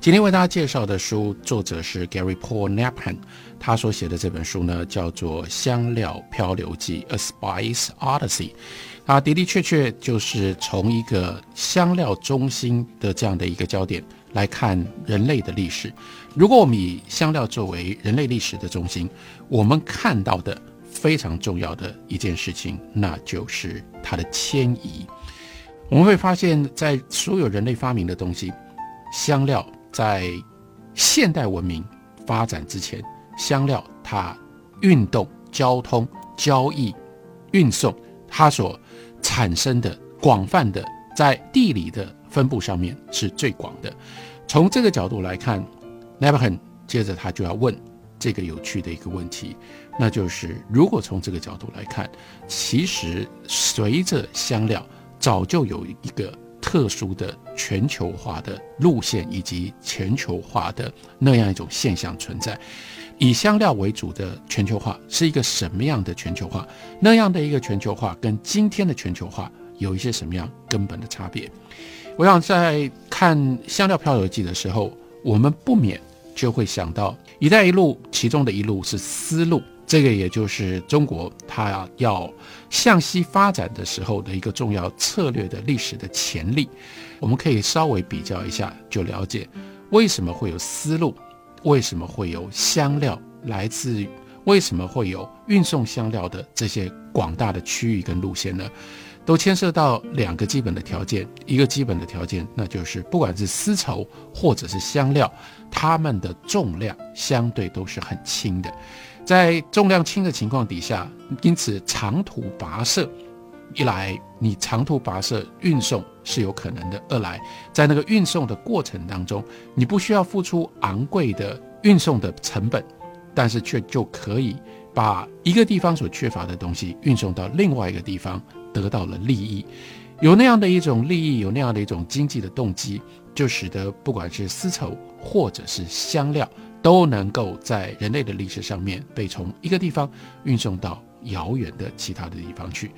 今天为大家介绍的书，作者是 Gary Paul Nabhan， 他所写的这本书呢，叫做《香料漂流记》A Spice Odyssey。啊，的的确确就是从一个香料中心的这样的一个焦点来看人类的历史。如果我们以香料作为人类历史的中心，我们看到的非常重要的一件事情，那就是它的迁移。我们会发现，在所有人类发明的东西，香料在现代文明发展之前，香料它运动、交通、交易、运送，它所产生的广泛的在地理的分布上面是最广的。从这个角度来看， Nabhan 接着他就要问这个有趣的一个问题，那就是如果从这个角度来看，其实随着香料早就有一个特殊的全球化的路线以及全球化的那样一种现象存在。以香料为主的全球化是一个什么样的全球化？那样的一个全球化跟今天的全球化有一些什么样根本的差别？我想在看《香料漂流记》的时候，我们不免就会想到一带一路，其中的一路是丝路，这个也就是中国它要向西发展的时候的一个重要策略的历史的潜力。我们可以稍微比较一下，就了解为什么会有丝路，为什么会有香料来自于，为什么会有运送香料的这些广大的区域跟路线呢？都牵涉到两个基本的条件。一个基本的条件，那就是不管是丝绸或者是香料，它们的重量相对都是很轻的。在重量轻的情况底下，因此长途跋涉，一来你长途跋涉运送是有可能的，二来在那个运送的过程当中，你不需要付出昂贵的运送的成本，但是却就可以把一个地方所缺乏的东西运送到另外一个地方，得到了利益。有那样的一种利益，有那样的一种经济的动机，就使得不管是丝绸或者是香料，都能够在人类的历史上面被从一个地方运送到遥远的其他的地方去。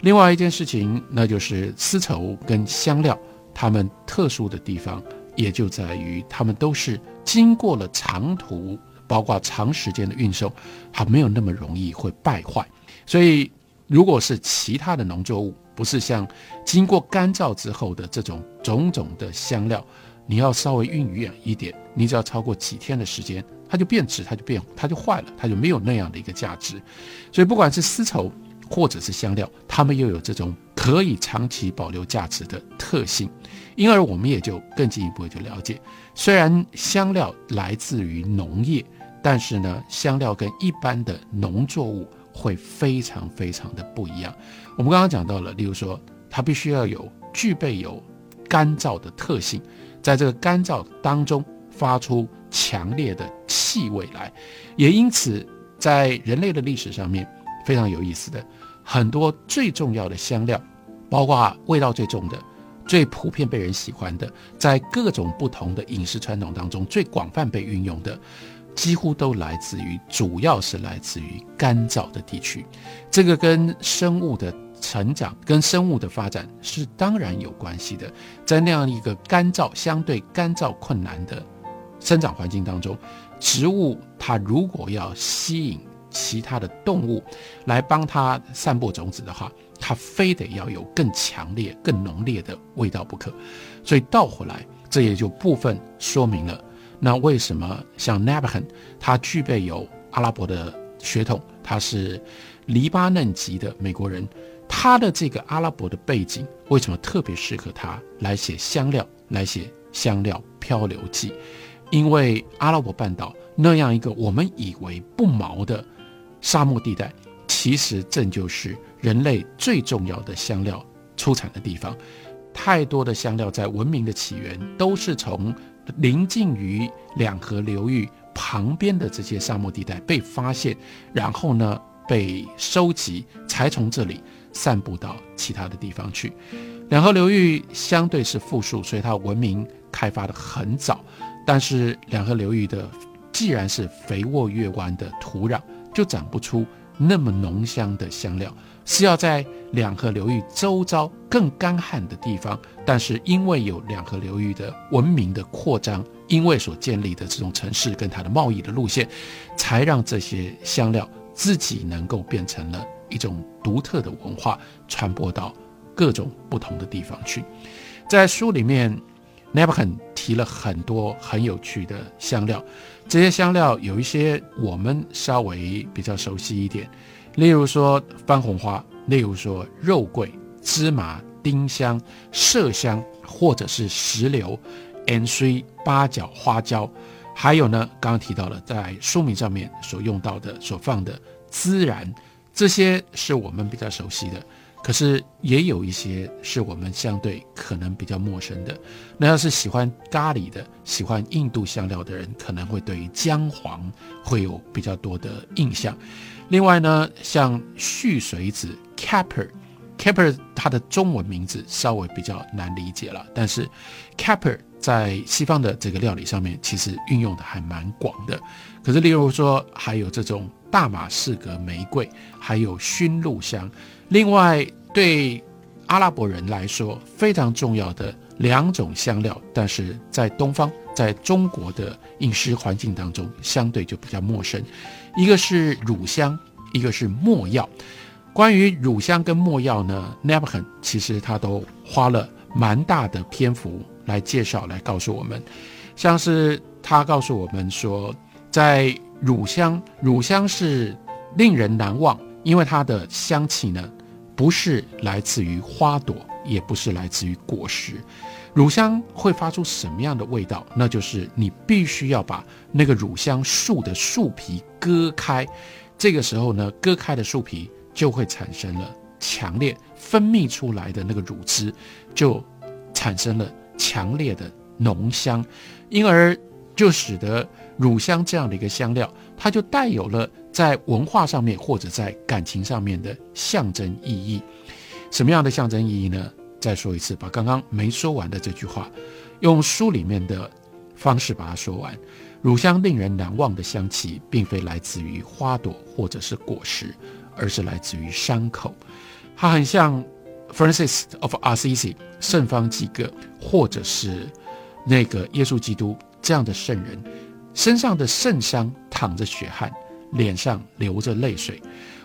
另外一件事情，那就是丝绸跟香料它们特殊的地方，也就在于它们都是经过了长途包括长时间的运送，它没有那么容易会败坏。所以如果是其他的农作物，不是像经过干燥之后的这种种种的香料，你要稍微运远一点，你只要超过几天的时间，它就变质，它就坏了，它就没有那样的一个价值。所以不管是丝绸或者是香料，它们又有这种可以长期保留价值的特性。因而我们也就更进一步就了解，虽然香料来自于农业，但是呢，香料跟一般的农作物会非常非常的不一样。我们刚刚讲到了，例如说它必须要具备有干燥的特性，在这个干燥当中发出强烈的气味来。也因此在人类的历史上面非常有意思的，很多最重要的香料，包括味道最重的、最普遍被人喜欢的，在各种不同的饮食传统当中最广泛被运用的，几乎都来自于，主要是来自于干燥的地区。这个跟生物的成长跟生物的发展是当然有关系的。在那样一个干燥，相对干燥困难的生长环境当中，植物它如果要吸引其他的动物来帮它散播种子的话，它非得要有更强烈更浓烈的味道不可。所以倒回来，这也就部分说明了那为什么像 Nabhan 他具备有阿拉伯的血统，他是黎巴嫩籍的美国人，他的这个阿拉伯的背景为什么特别适合他来写香料，来写《香料漂流记》。因为阿拉伯半岛那样一个我们以为不毛的沙漠地带，其实正就是人类最重要的香料出产的地方。太多的香料在文明的起源都是从临近于两河流域旁边的这些沙漠地带被发现，然后呢被收集，才从这里散布到其他的地方去。两河流域相对是富庶，所以它文明开发的很早，但是两河流域的既然是肥沃月湾的土壤，就长不出那么浓香的香料，是要在两河流域周遭更干旱的地方，但是因为有两河流域的文明的扩张，因为所建立的这种城市跟它的贸易的路线，才让这些香料自己能够变成了一种独特的文化，传播到各种不同的地方去。在书里面 Nabhan 提了很多很有趣的香料，这些香料有一些我们稍微比较熟悉一点，例如说番红花，例如说肉桂、芝麻、丁香、麝香，或者是石榴、芫荽、八角、花椒，还有呢刚刚提到了在书名上面所用到的所放的孜然，这些是我们比较熟悉的，可是也有一些是我们相对可能比较陌生的。那要是喜欢咖喱的，喜欢印度香料的人，可能会对于姜黄会有比较多的印象。另外呢，像蓄水子 caper 它的中文名字稍微比较难理解了，但是 caper 在西方的这个料理上面其实运用的还蛮广的。可是例如说还有这种大马士革玫瑰，还有熏鹿香。另外对阿拉伯人来说非常重要的两种香料，但是在东方，在中国的饮食环境当中相对就比较陌生，一个是乳香，一个是没药。关于乳香跟没药呢， Nabhan 其实他都花了蛮大的篇幅来介绍，来告诉我们。像是他告诉我们说，在乳香是令人难忘，因为它的香气呢，不是来自于花朵，也不是来自于果实。乳香会发出什么样的味道？那就是你必须要把那个乳香树的树皮割开，这个时候呢，割开的树皮就会产生了强烈分泌出来的那个乳汁，就产生了强烈的浓香，因而就使得乳香这样的一个香料，它就带有了在文化上面或者在感情上面的象征意义。什么样的象征意义呢？再说一次，把刚刚没说完的这句话用书里面的方式把它说完。乳香令人难忘的香气并非来自于花朵或者是果实，而是来自于伤口。它很像 Francis of Assisi 圣方济各，或者是那个耶稣基督这样的圣人，身上的圣伤淌着血汗，脸上流着泪水。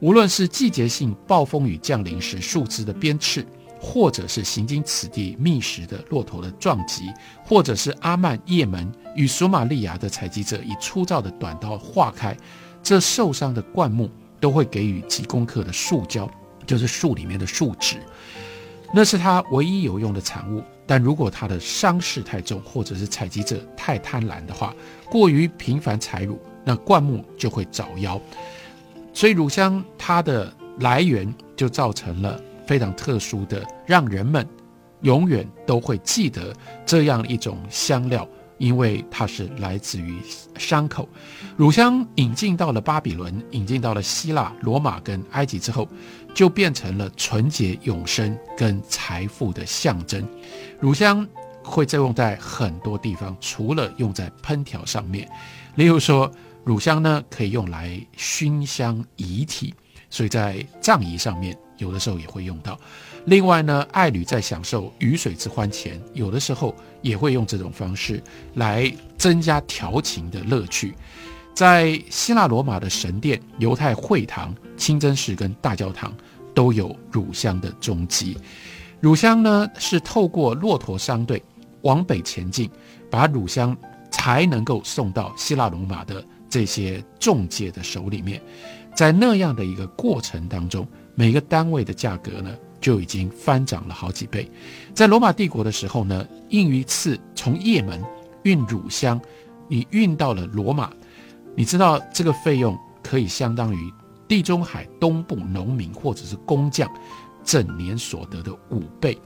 无论是季节性暴风雨降临时树枝的鞭笞，或者是行经此地觅食的骆驼的撞击，或者是阿曼、也门与索马利亚的采集者以粗糙的短刀划开，这受伤的灌木都会给予几公克的树胶，就是树里面的树脂，那是它唯一有用的产物。但如果它的伤势太重，或者是采集者太贪婪的话，过于频繁采乳，那灌木就会早夭。所以乳香它的来源就造成了非常特殊的，让人们永远都会记得这样一种香料，因为它是来自于伤口。乳香引进到了巴比伦，引进到了希腊、罗马跟埃及之后，就变成了纯洁、永生跟财富的象征。乳香会再用在很多地方，除了用在烹调上面，例如说乳香呢可以用来熏香遗体，所以在葬仪上面有的时候也会用到。另外呢，爱侣在享受鱼水之欢前，有的时候也会用这种方式来增加调情的乐趣。在希腊罗马的神殿、犹太会堂、清真寺跟大教堂都有乳香的踪迹。乳香呢是透过骆驼商队往北前进，把乳香才能够送到希腊罗马的这些中介的手里面。在那样的一个过程当中，每个单位的价格呢就已经翻涨了好几倍。在罗马帝国的时候呢，印一次从也门运乳香，你运到了罗马，你知道这个费用可以相当于地中海东部农民或者是工匠整年所得的5倍。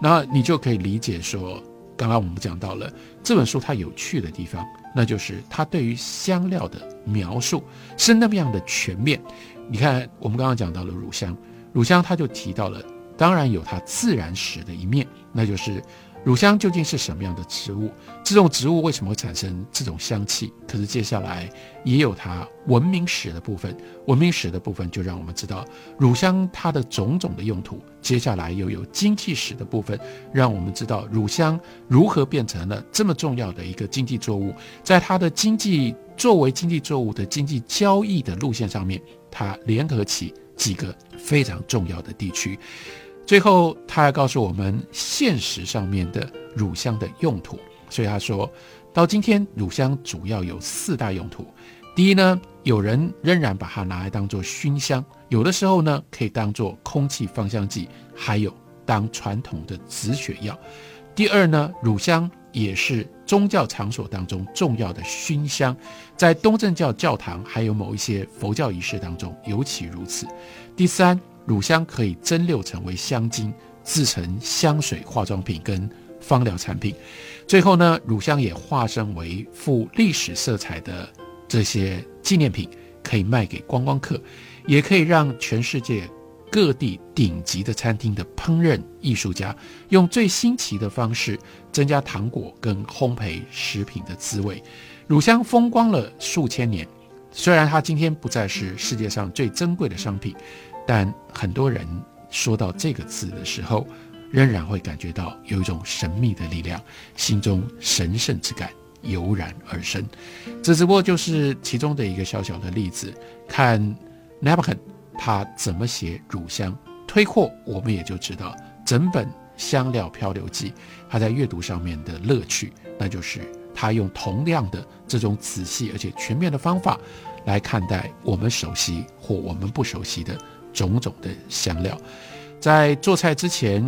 那你就可以理解说，刚刚我们讲到了这本书它有趣的地方，那就是它对于香料的描述是那么样的全面。你看我们刚刚讲到了乳香，乳香他就提到了，当然有它自然史的一面，那就是乳香究竟是什么样的植物，这种植物为什么会产生这种香气。可是接下来也有它文明史的部分，文明史的部分就让我们知道乳香它的种种的用途。接下来又有经济史的部分，让我们知道乳香如何变成了这么重要的一个经济作物，在它的经济作为经济作物的经济交易的路线上面，它联合起几个非常重要的地区。最后他还告诉我们现实上面的乳香的用途，所以他说到今天乳香主要有4大用途。第一呢，有人仍然把它拿来当作熏香，有的时候呢可以当作空气芳香剂，还有当传统的止血药。第二呢，乳香也是宗教场所当中重要的熏香，在东正教教堂还有某一些佛教仪式当中尤其如此。第三，乳香可以蒸馏成为香精，制成香水、化妆品跟芳疗产品。最后呢，乳香也化身为富历史色彩的这些纪念品，可以卖给观光客，也可以让全世界各地顶级的餐厅的烹饪艺术家用最新奇的方式增加糖果跟烘焙食品的滋味。乳香风光了数千年，虽然它今天不再是世界上最珍贵的商品，但很多人说到这个字的时候，仍然会感觉到有一种神秘的力量，心中神圣之感油然而生。这只不过就是其中的一个小小的例子，看 Nabhan 他怎么写乳香，推扩我们也就知道整本香料漂流记他在阅读上面的乐趣，那就是他用同样的这种仔细而且全面的方法来看待我们熟悉或我们不熟悉的种种的香料。在做菜之前，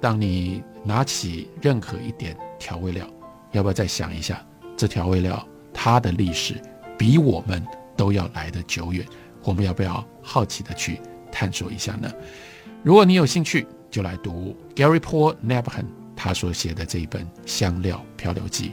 当你拿起任何一点调味料，要不要再想一下，这调味料它的历史比我们都要来得久远，我们要不要好奇的去探索一下呢？如果你有兴趣，就来读 Gary Paul Nabhan 他所写的这一本香料漂流记。